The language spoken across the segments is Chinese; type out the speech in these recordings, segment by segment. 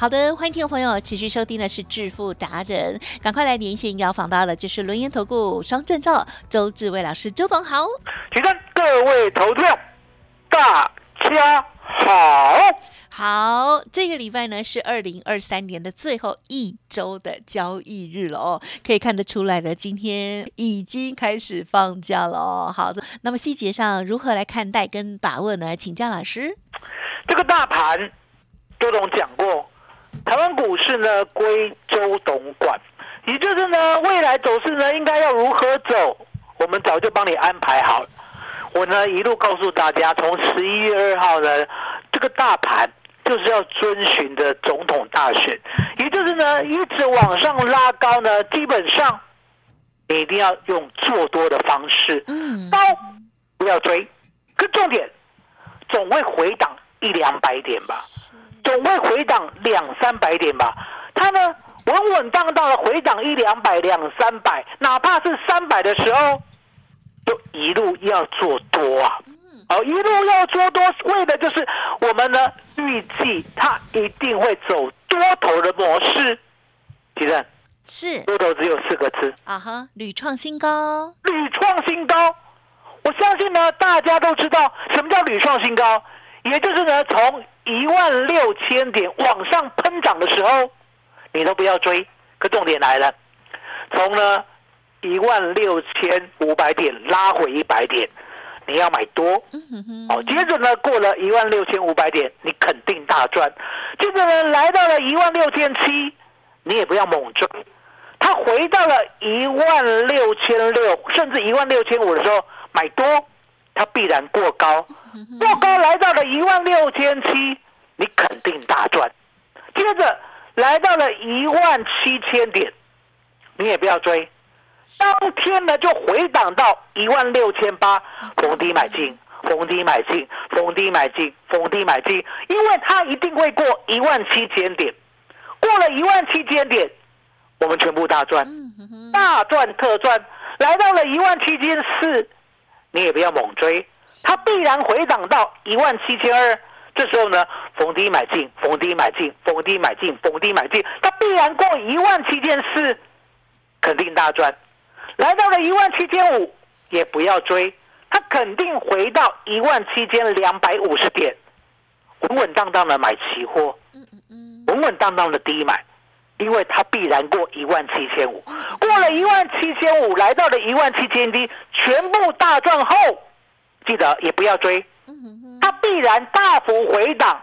好的，欢迎听众朋友持续收听的是致富达人，赶快来连线邀访到的就是轮源投顾双证照周志伟老师，周总好。请看各位投资者，大家好。好，这个礼拜呢是2023年的最后一周的交易日了哦，可以看得出来的，今天已经开始放假了哦。好，那么细节上如何来看待跟把握呢？请教老师。这个大盘，周总讲过。台湾股市呢归周董管，也就是呢未来走势呢应该要如何走，我们早就帮你安排好了。我呢一路告诉大家，从11月2号呢，这个大盘就是要遵循的总统大选，也就是呢一直往上拉高呢，基本上你一定要用做多的方式，高不要追，可重点总会回档100-200点吧。总会回档200-300点吧，它呢稳稳当当的回档100-200、200-300，哪怕是300的时候，就一路要做多啊！哦，一路要做多，为的就是我们呢预计它一定会走多头的模式。其实是多头只有4个字啊哈，屡创新高，屡创新高。我相信呢，大家都知道什么叫屡创新高，也就是呢从16000点往上喷涨的时候，你都不要追。可重点来了，从呢16500点拉回100点，你要买多。好，接着呢过了16500点，你肯定大赚。接着呢来到了16700，你也不要猛追。它回到了16600，甚至16500的时候买多，它必然过高。过高来到了16700，你肯定大赚。接着来到了17000点，你也不要追。当天呢就回档到16800，逢低买进，逢低买进，逢低买进，逢低买进，因为它一定会过17000点。过了17000点，我们全部大赚，大赚特赚。来到了17400，你也不要猛追。它必然回档到17200，这时候呢，逢低买进，逢低买进，逢低买进，逢低买进，它必然过17400，肯定大赚。来到了17500，也不要追，它肯定回到17250点，稳稳当当的买期货，稳稳当当的低买，因为它必然过17500，过了17500，来到了17100，全部大赚后。记得也不要追，它必然大幅回档，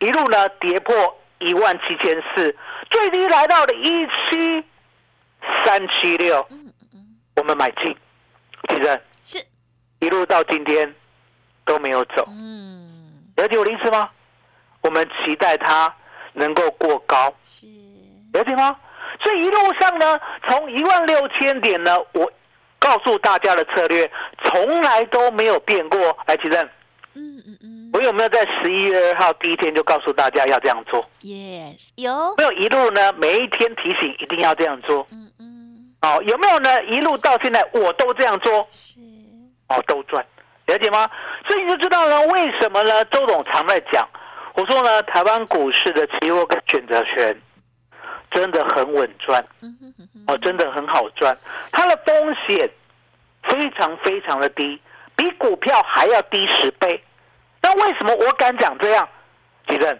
一路呢跌破17400，最低来到了17376，我们买进，记得是，一路到今天都没有走，了解我的意思吗？我们期待它能够过高，了解吗？所以一路上呢，从16000点呢，我告诉大家的策略从来都没有变过。来，奇正，我有没有在11月2号第一天就告诉大家要这样做？ Yes， 有。没有一路呢，每一天提醒一定要这样做。哦，有没有呢？一路到现在我都这样做，是哦，都赚，了解吗？所以你就知道呢，为什么呢？周董常在讲，我说呢，台湾股市的期货跟选择权真的很稳赚，哦，真的很好赚，它的风险非常非常的低，比股票还要低10倍。那为什么我敢讲这样？奇正，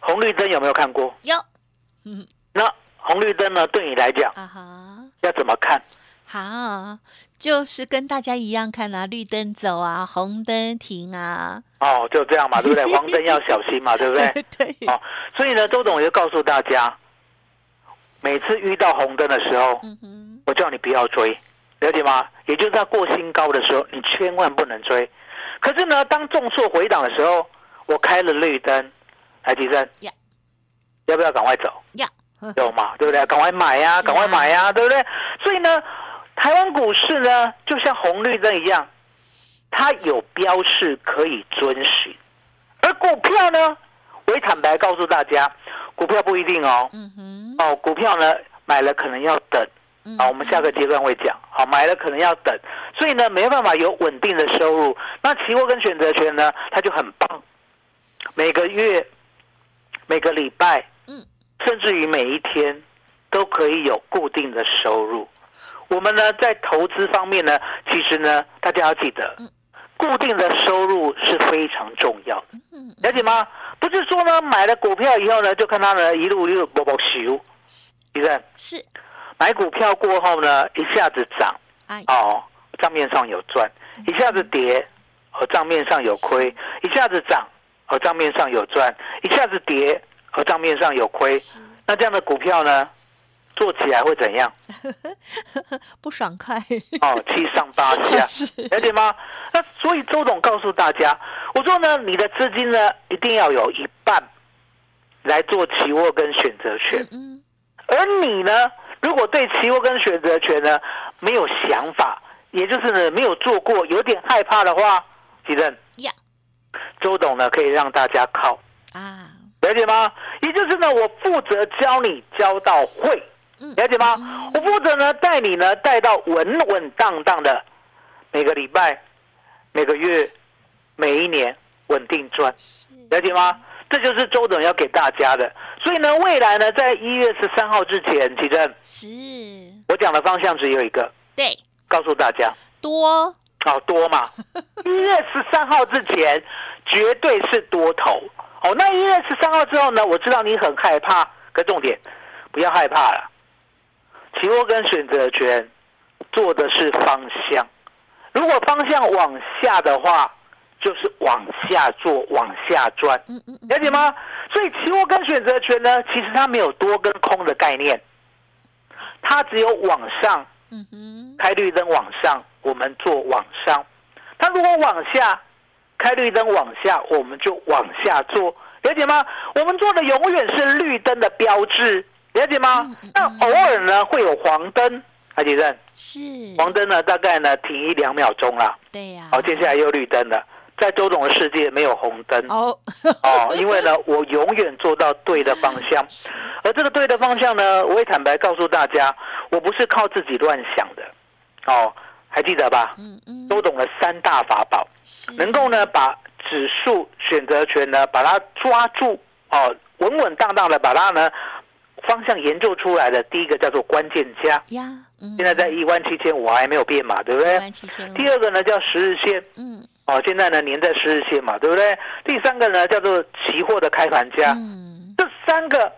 红绿灯有没有看过？有。那红绿灯呢？对你来讲，要怎么看？好，就是跟大家一样看啊，绿灯走啊，红灯停啊。哦，就这样嘛，对不对？黄灯要小心嘛，对不对？对。哦，所以呢，周董我就告诉大家，每次遇到红灯的时候，我叫你不要追，了解吗？也就是在过新高的时候，你千万不能追。可是呢，当重挫回档的时候，我开了绿灯，来提升， yeah. 要不要赶快走？要、yeah. ，有嘛，对不对？赶快买呀、啊，赶快买呀、啊，对不对？所以呢，台湾股市呢，就像红绿灯一样，它有标示可以遵循。而股票呢，我也坦白告诉大家，股票不一定哦。嗯、哦，股票呢，买了可能要等。好、啊，我们下个阶段会讲。好，买了可能要等，所以呢，没办法有稳定的收入。那期货跟选择权呢，它就很棒，每个月、每个礼拜，甚至于每一天，都可以有固定的收入。我们呢，在投资方面呢，其实呢，大家要记得，固定的收入是非常重要的，了解吗？不是说呢，买了股票以后呢，就看它呢一路波波修，医生是。买股票过后呢，一下子涨，哦，账面上有赚；一下子跌，哦，账面上有亏；一下子涨，哦，账面上有赚；一下子跌，哦，账面上有亏。那这样的股票呢，做起来会怎样？不爽快哦，七上八下，了解吗？那所以周董告诉大家，我说呢，你的资金呢，一定要有一半来做期货跟选择权，而你呢？如果对期货跟选择权呢没有想法，也就是呢没有做过，有点害怕的话，吉正，周董呢可以让大家靠啊，了解吗？也就是呢，我负责教你教到会，了解吗？我负责呢带你呢带到稳稳当当的，每个礼拜、每个月、每一年稳定赚，了解吗？这就是周董要给大家的，所以呢，未来呢，在1月13号之前，奇正，我讲的方向只有一个，对，告诉大家多，哦多嘛，1月13号之前绝对是多头，哦，那1月13号之后呢，我知道你很害怕，可重点不要害怕了，期货跟选择权做的是方向，如果方向往下的话。就是往下做，往下赚，了解吗？所以期货跟选择权呢，其实它没有多跟空的概念，它只有往上，开绿灯往上，我们做往上；它如果往下，开绿灯往下，我们就往下做，了解吗？我们做的永远是绿灯的标志，了解吗？那偶尔呢会有黄灯。阿杰正是黄灯呢，大概呢停1-2秒钟啦。对呀、啊。好、哦，接下来又绿灯了。在周董的世界没有红灯、哦，因为呢，我永远做到对的方向，而这个对的方向呢，我也坦白告诉大家，我不是靠自己乱想的，哦，还记得吧？周董的3大法宝，能够呢把指数选择权呢把它抓住，哦，稳稳当当的把它呢方向研究出来的，第一个叫做关键价呀，现在在17500还没有变嘛，对不对？第二个呢叫十日线，哦，现在呢粘在十日线嘛，对不对？第三个呢叫做期货的开盘价，这3个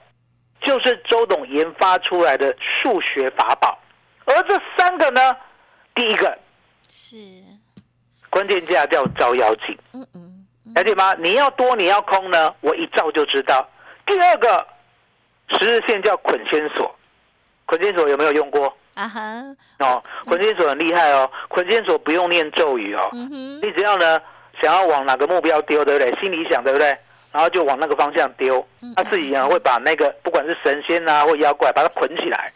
就是周董研发出来的数学法宝，而这3个呢，第一个是关键价叫照妖镜，了解吗？你要多你要空呢，我一照就知道。第二个十日线叫捆仙索，捆仙索有没有用过？啊哈！哦，捆仙索很厉害哦，捆仙索不用念咒语哦，你只要呢想要往哪个目标丢，对不对？心里想，对不对？然后就往那个方向丢，他自己呢会把那个不管是神仙啊或妖怪，把它捆起来，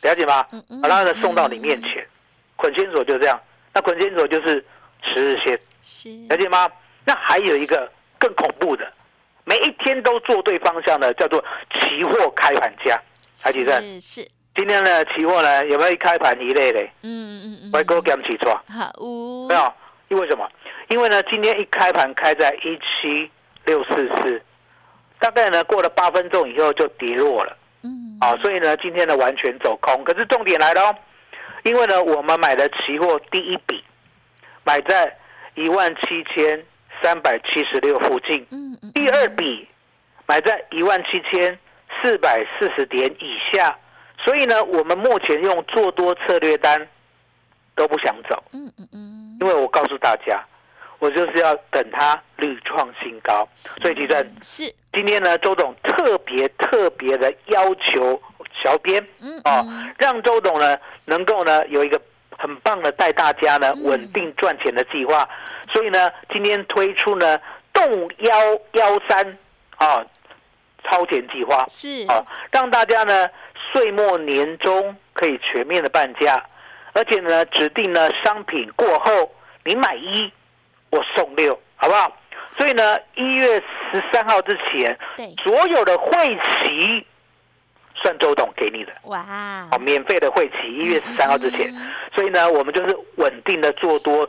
了解吗？把它呢送到你面前，捆仙索就这样。那捆仙索就是十日线，了解吗？那还有一个更恐怖的，每一天都做对方向的，叫做期货开盘价。台积电是。今天呢，期货呢有没有一开盘一类嘞？外国减起抓。好，没有，因为什么？因为呢，今天一开盘开在17644，大概呢过了8分钟以后就跌落了。所以呢，今天呢完全走空。可是重点来了，因为呢我们买的期货第一笔买在17376附近，第二笔买在17440点以下。所以呢，我们目前用做多策略单都不想走。因为我告诉大家，我就是要等它屡创新高。所以其实是今天呢，周董特别的要求小编让周董呢能够呢有一个很棒的带大家呢稳定赚钱的计划。所以呢，今天推出呢动113超前计划，是让大家呢岁末年终可以全面的半价，而且呢指定呢商品过后你买1我送6，好不好？所以呢1月13号之前，所有的会期算周董给你的，哇！免费的会期1月13号之前，所以呢我们就是稳定的做多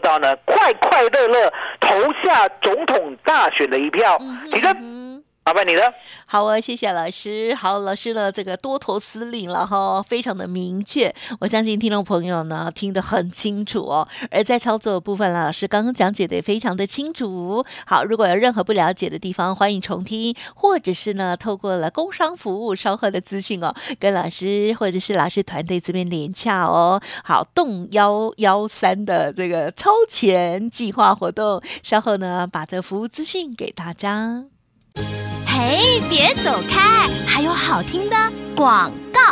到呢快乐乐投下总统大选的一票。其实麻烦你了。好啊，谢谢老师。好，老师呢这个多头司令然后非常的明确，我相信听众朋友呢听得很清楚哦。而在操作的部分，老师刚刚讲解的也非常的清楚。好，如果有任何不了解的地方，欢迎重听，或者是呢透过了工商服务稍后的资讯哦，跟老师或者是老师团队这边联洽哦。好，动113的这个超前计划活动，稍后呢把这服务资讯给大家。嘿，别走开，还有好听的广告。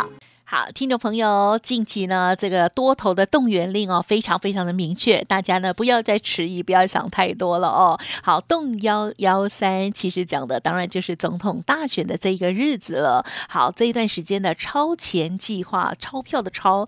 好，听众朋友，近期呢这个多头的动员令哦，非常的明确，大家呢不要再迟疑，不要想太多了哦。好，动113其实讲的当然就是总统大选的这一个日子了。好，这一段时间的超前计划，钞票的超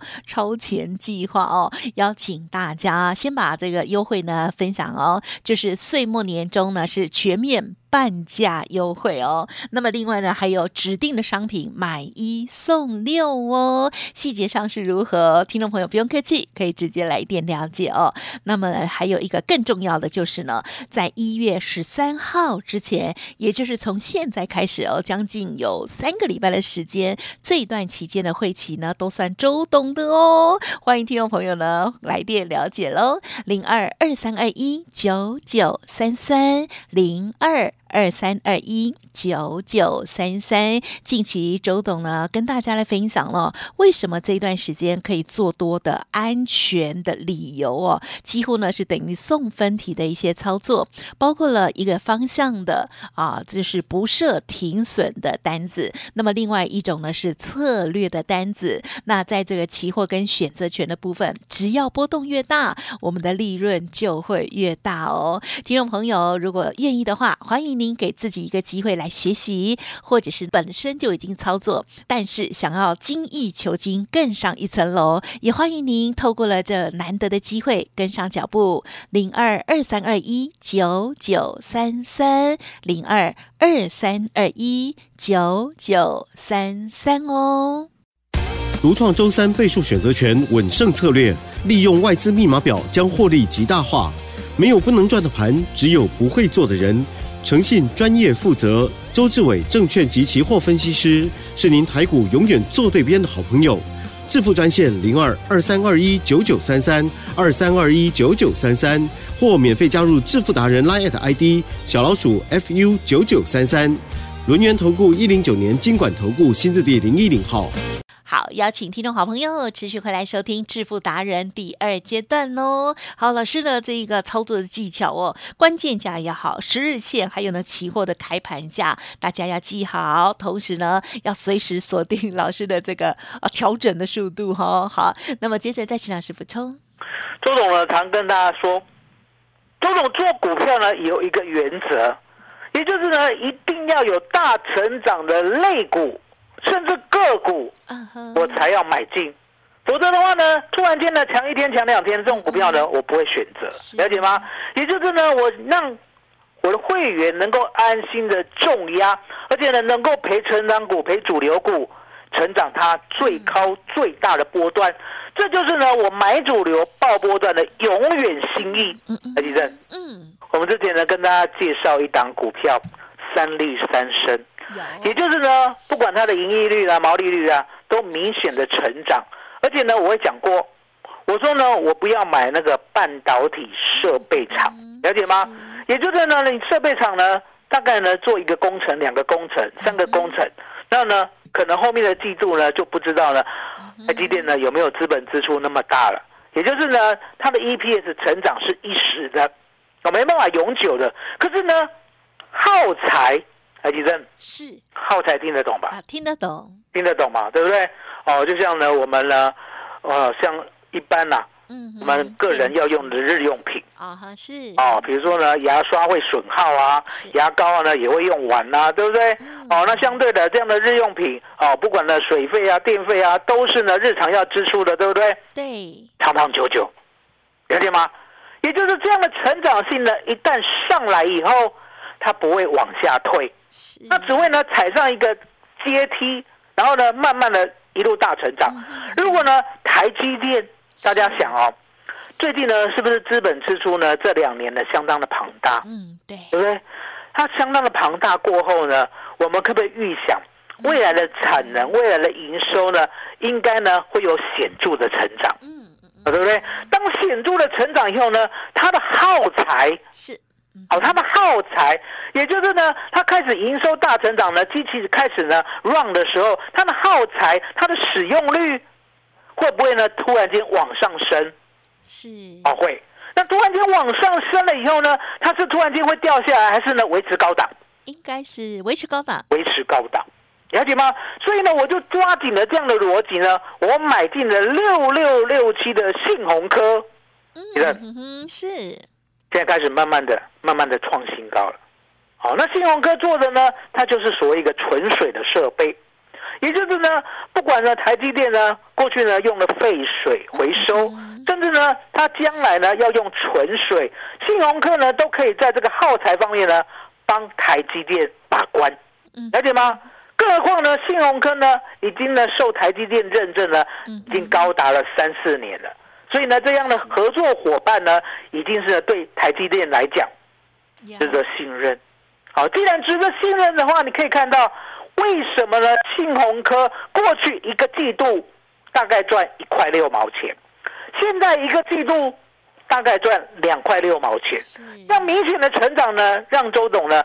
前计划哦，邀请大家先把这个优惠呢分享哦，就是岁末年终呢是全面半价优惠哦，那么另外呢还有指定的商品买1送6哦，细节上是如何，听众朋友不用客气，可以直接来电了解哦。那么还有一个更重要的就是呢，在1月13号之前，也就是从现在开始哦，将近有3个礼拜的时间，这一段期间的会期呢都算周董的哦，欢迎听众朋友呢来电了解咯， 02-2321-9933 02-2321-9933。近期周董呢跟大家来分享了为什么这段时间可以做多的安全的理由哦，几乎呢是等于送分题的一些操作，包括了一个方向的就是不设停损的单子，那么另外一种呢是策略的单子。那在这个期货跟选择权的部分，只要波动越大，我们的利润就会越大哦。听众朋友如果愿意的话，欢迎您给自己一个机会来学习，或者是本身就已经操作，但是想要精益求精更上一层楼，也欢迎您透过了这难得的机会跟上脚步， 02-2321-9933 02-2321-9933 哦。独创周三倍数选择权稳胜策略，利用外资密码表将获利极大化，没有不能赚的盘，只有不会做的人。诚信、专业、负责，周志伟证券及期货分析师是您台股永远坐对边的好朋友。致富专线02-2321-9933 2321-9933，或免费加入致富达人 LINE ID @FU9933。轮源投顾109年金管投顾新字第010号。好，邀请听众好朋友持续回来收听致富达人第二阶段哦。好，老师的这个操作的技巧哦，关键价也好，十日线还有呢期货的开盘价，大家要记好，同时呢要随时锁定老师的这个调整的速度哦。好，那么接着再请老师补充。周董呢常跟大家说，周董做股票呢有一个原则，也就是呢一定要有大成长的类股甚至个股我才要买进，否则的话呢突然间呢强一天强2天这种股票呢我不会选择，了解吗？也就是呢我让我的会员能够安心的重压，而且呢能够陪成长股陪主流股成长它最高最大的波段，这就是呢我买主流爆波段的永远心意。来继正，我们之前呢跟大家介绍一档股票3利3升，也就是呢不管它的盈利率啊毛利率啊都明显的成长，而且呢我也讲过，我说呢我不要买那个半导体设备厂，了解吗？也就是呢你设备厂呢大概呢做一个工程2个工程3个工程，那呢可能后面的季度呢就不知道了台积电呢有没有资本支出那么大了，也就是呢，它的 EPS 成长是一时的，没办法永久的。可是呢，耗材，哎，吉珍是耗材听得懂吧？啊，听得懂，听得懂嘛，对不对？哦，就像呢，我们呢，像一般呐、啊。我们个人要用的日用品啊，是哦，比如说呢，牙刷会损耗啊，牙膏啊呢也会用完啊，对不对？哦，那相对的这样的日用品哦，不管呢水费啊、电费啊，都是呢日常要支出的，对不对？对，长长久久，了解吗？也就是这样的成长性呢，一旦上来以后，它不会往下退，它只会呢踩上一个阶梯，然后呢慢慢的一路大成长。如果呢台积电，大家想哦，最近呢，是不是资本支出呢？这2年呢，相当的庞大，对，对不对？它相当的庞大过后呢，我们可不可以预想未来的产能、未来的营收呢？应该呢会有显著的成长，对不对？当显著的成长以后呢，它的耗材是。哦，他们耗材，也就是呢，他开始营收大成长呢，机器开始呢 run 的时候，他们耗材，它的使用率。会不会呢？突然间往上升，是哦，会。那突然间往上升了以后呢？它是突然间会掉下来，还是呢维持高档？应该是维持高档，维持高档，了解吗？所以呢，我就抓紧了这样的逻辑呢，我买进了6667的信鸿科，是。现在开始慢慢的创新高了。好，那信鸿科做的呢，它就是所谓一个纯水的设备。也就是呢，不管呢台积电呢过去呢用了废水回收，甚至呢它将来呢要用纯水，信鸿科呢都可以在这个耗材方面呢帮台积电把关，了解吗？更何况呢信鸿科呢已经呢受台积电认证呢已经高达了3-4年了，所以呢这样的合作伙伴呢已经是对台积电来讲值得信任。好，既然值得信任的话，你可以看到。为什么呢？信鸿科过去一个季度大概赚1块6毛钱，现在一个季度大概赚2块6毛钱，这样明显的成长呢，让周董呢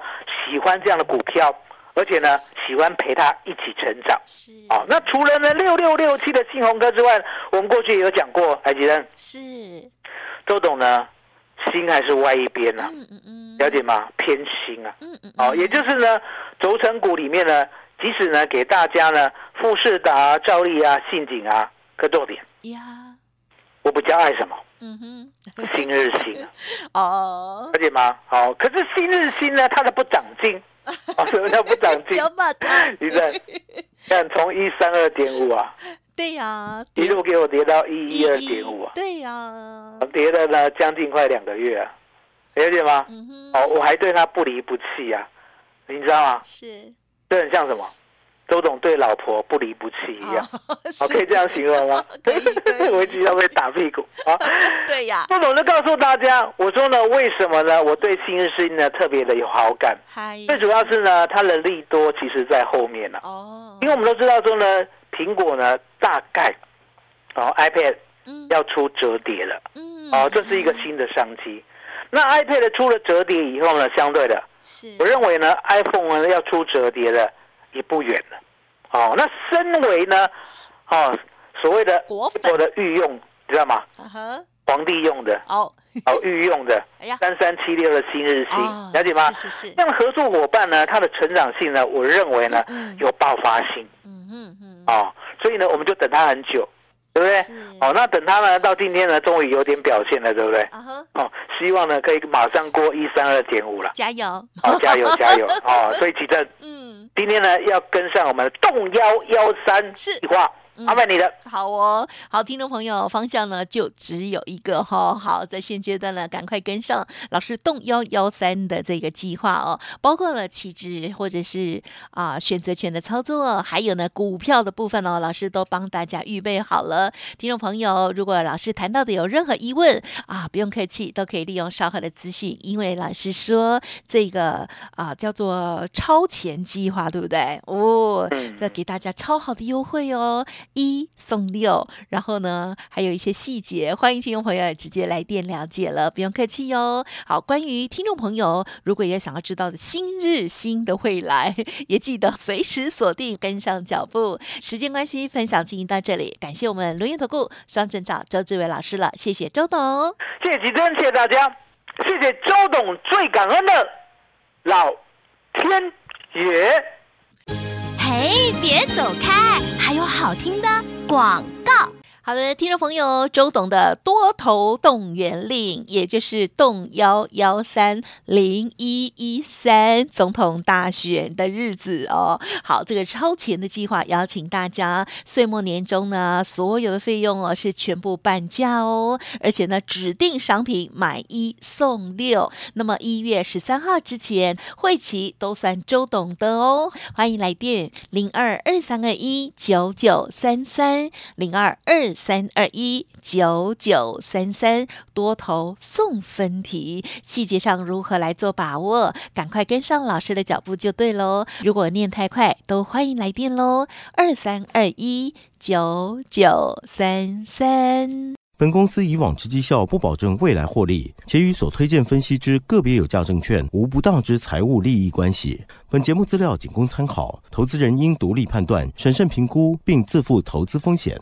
喜欢这样的股票，而且呢喜欢陪他一起成长。哦，那除了呢6667的信鸿科之外，我们过去也有讲过，还记得？是周董呢心还是歪一边啊？了解吗？偏心啊！哦，也就是呢，轴承股里面呢，即使呢给大家呢富士达、兆利啊、信景啊，可重点呀，我比较爱什么？新日新哦，了解吗？好、哦，可是新日新呢，它的不长进，哦，什么叫不长进？你看，从132.5啊。对呀、啊，一路给我跌到112.5啊！对呀、啊，跌了呢将近快2个月啊，了解吗？哦，我还对他不离不弃啊，你知道吗？是，这很像什么？周董对老婆不离不弃一样，可以这样形容吗？可以，我一直要被打屁股啊！对呀、啊，周董就告诉大家，我说呢，为什么呢？我对新日新呢特别的有好感，最主要是呢，它的利多其实在后面呢、啊。哦，因为我们都知道说呢。苹果呢，大概，哦 ，iPad 要出折叠了，哦，这是一个新的商机。那 iPad 出了折叠以后呢，相对的，我认为呢 ，iPhone 呢要出折叠了，也不远了。哦，那身为呢，哦，所谓的国粉的御用，知道吗？皇帝用的哦，御用的3376的新日新，了解吗？是。这样合作伙伴呢，它的成长性呢，我认为呢有爆发性。哦，所以呢，我们就等他很久，对不对？哦，那等他呢，到今天呢，终于有点表现了，对不对？哦，希望呢，可以马上过132.5了，加油！哦，加油！哦，所以其实，今天呢，要跟上我们动113计划。麻烦你的好哦，好，听众朋友，方向呢就只有一个哈、哦。好，在现阶段呢，赶快跟上老师动113的这个计划哦，包括了期指或者是选择权的操作，还有呢股票的部分哦，老师都帮大家预备好了。听众朋友，如果老师谈到的有任何疑问不用客气，都可以利用稍后的资讯，因为老师说这个叫做超前计划，对不对？哦，这给大家超好的优惠哦。1送6，然后呢还有一些细节，欢迎听众朋友直接来电了解了，不用客气哟。好，关于听众朋友如果也想要知道的新日新的未来，也记得随时锁定跟上脚步。时间关系，分享进行到这里，感谢我们轮源投顾双证照周志伟老师了，谢谢周董，谢谢吉珍，谢谢大家，谢谢周董，最感恩的老天爷。嘿，别走开，还有好听的广告。好的，听众朋友，周董的多头动员令，也就是动1130113总统大选的日子哦。好，这个超前的计划，邀请大家岁末年终呢，所有的费用哦是全部半价哦，而且呢，指定商品买1送6。那么1月13号之前会期都算周董的哦。欢迎来电0223219933 0223219933，多头送分题，细节上如何来做把握，赶快跟上老师的脚步就对喽。如果念太快，都欢迎来电喽，23219933。本公司以往之绩效不保证未来获利，且与所推荐分析之个别有价证券无不当之财务利益关系。本节目资料仅供参考，投资人应独立判断、审慎评估，并自负投资风险。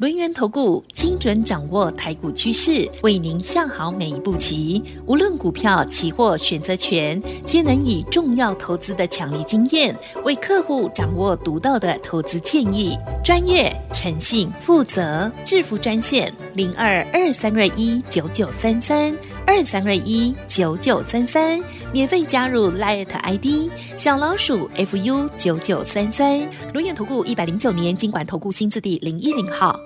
轮源投顾精准掌握台股趋势，为您下好每一步棋。无论股票、期货、选择权，皆能以重要投资的强力经验，为客户掌握独到的投资建议。专业、诚信、负责，致富专线0223219933，23219933，免费加入 LINE ID 小老鼠 FU9933。轮源投顾109年金管投顾新字第010号。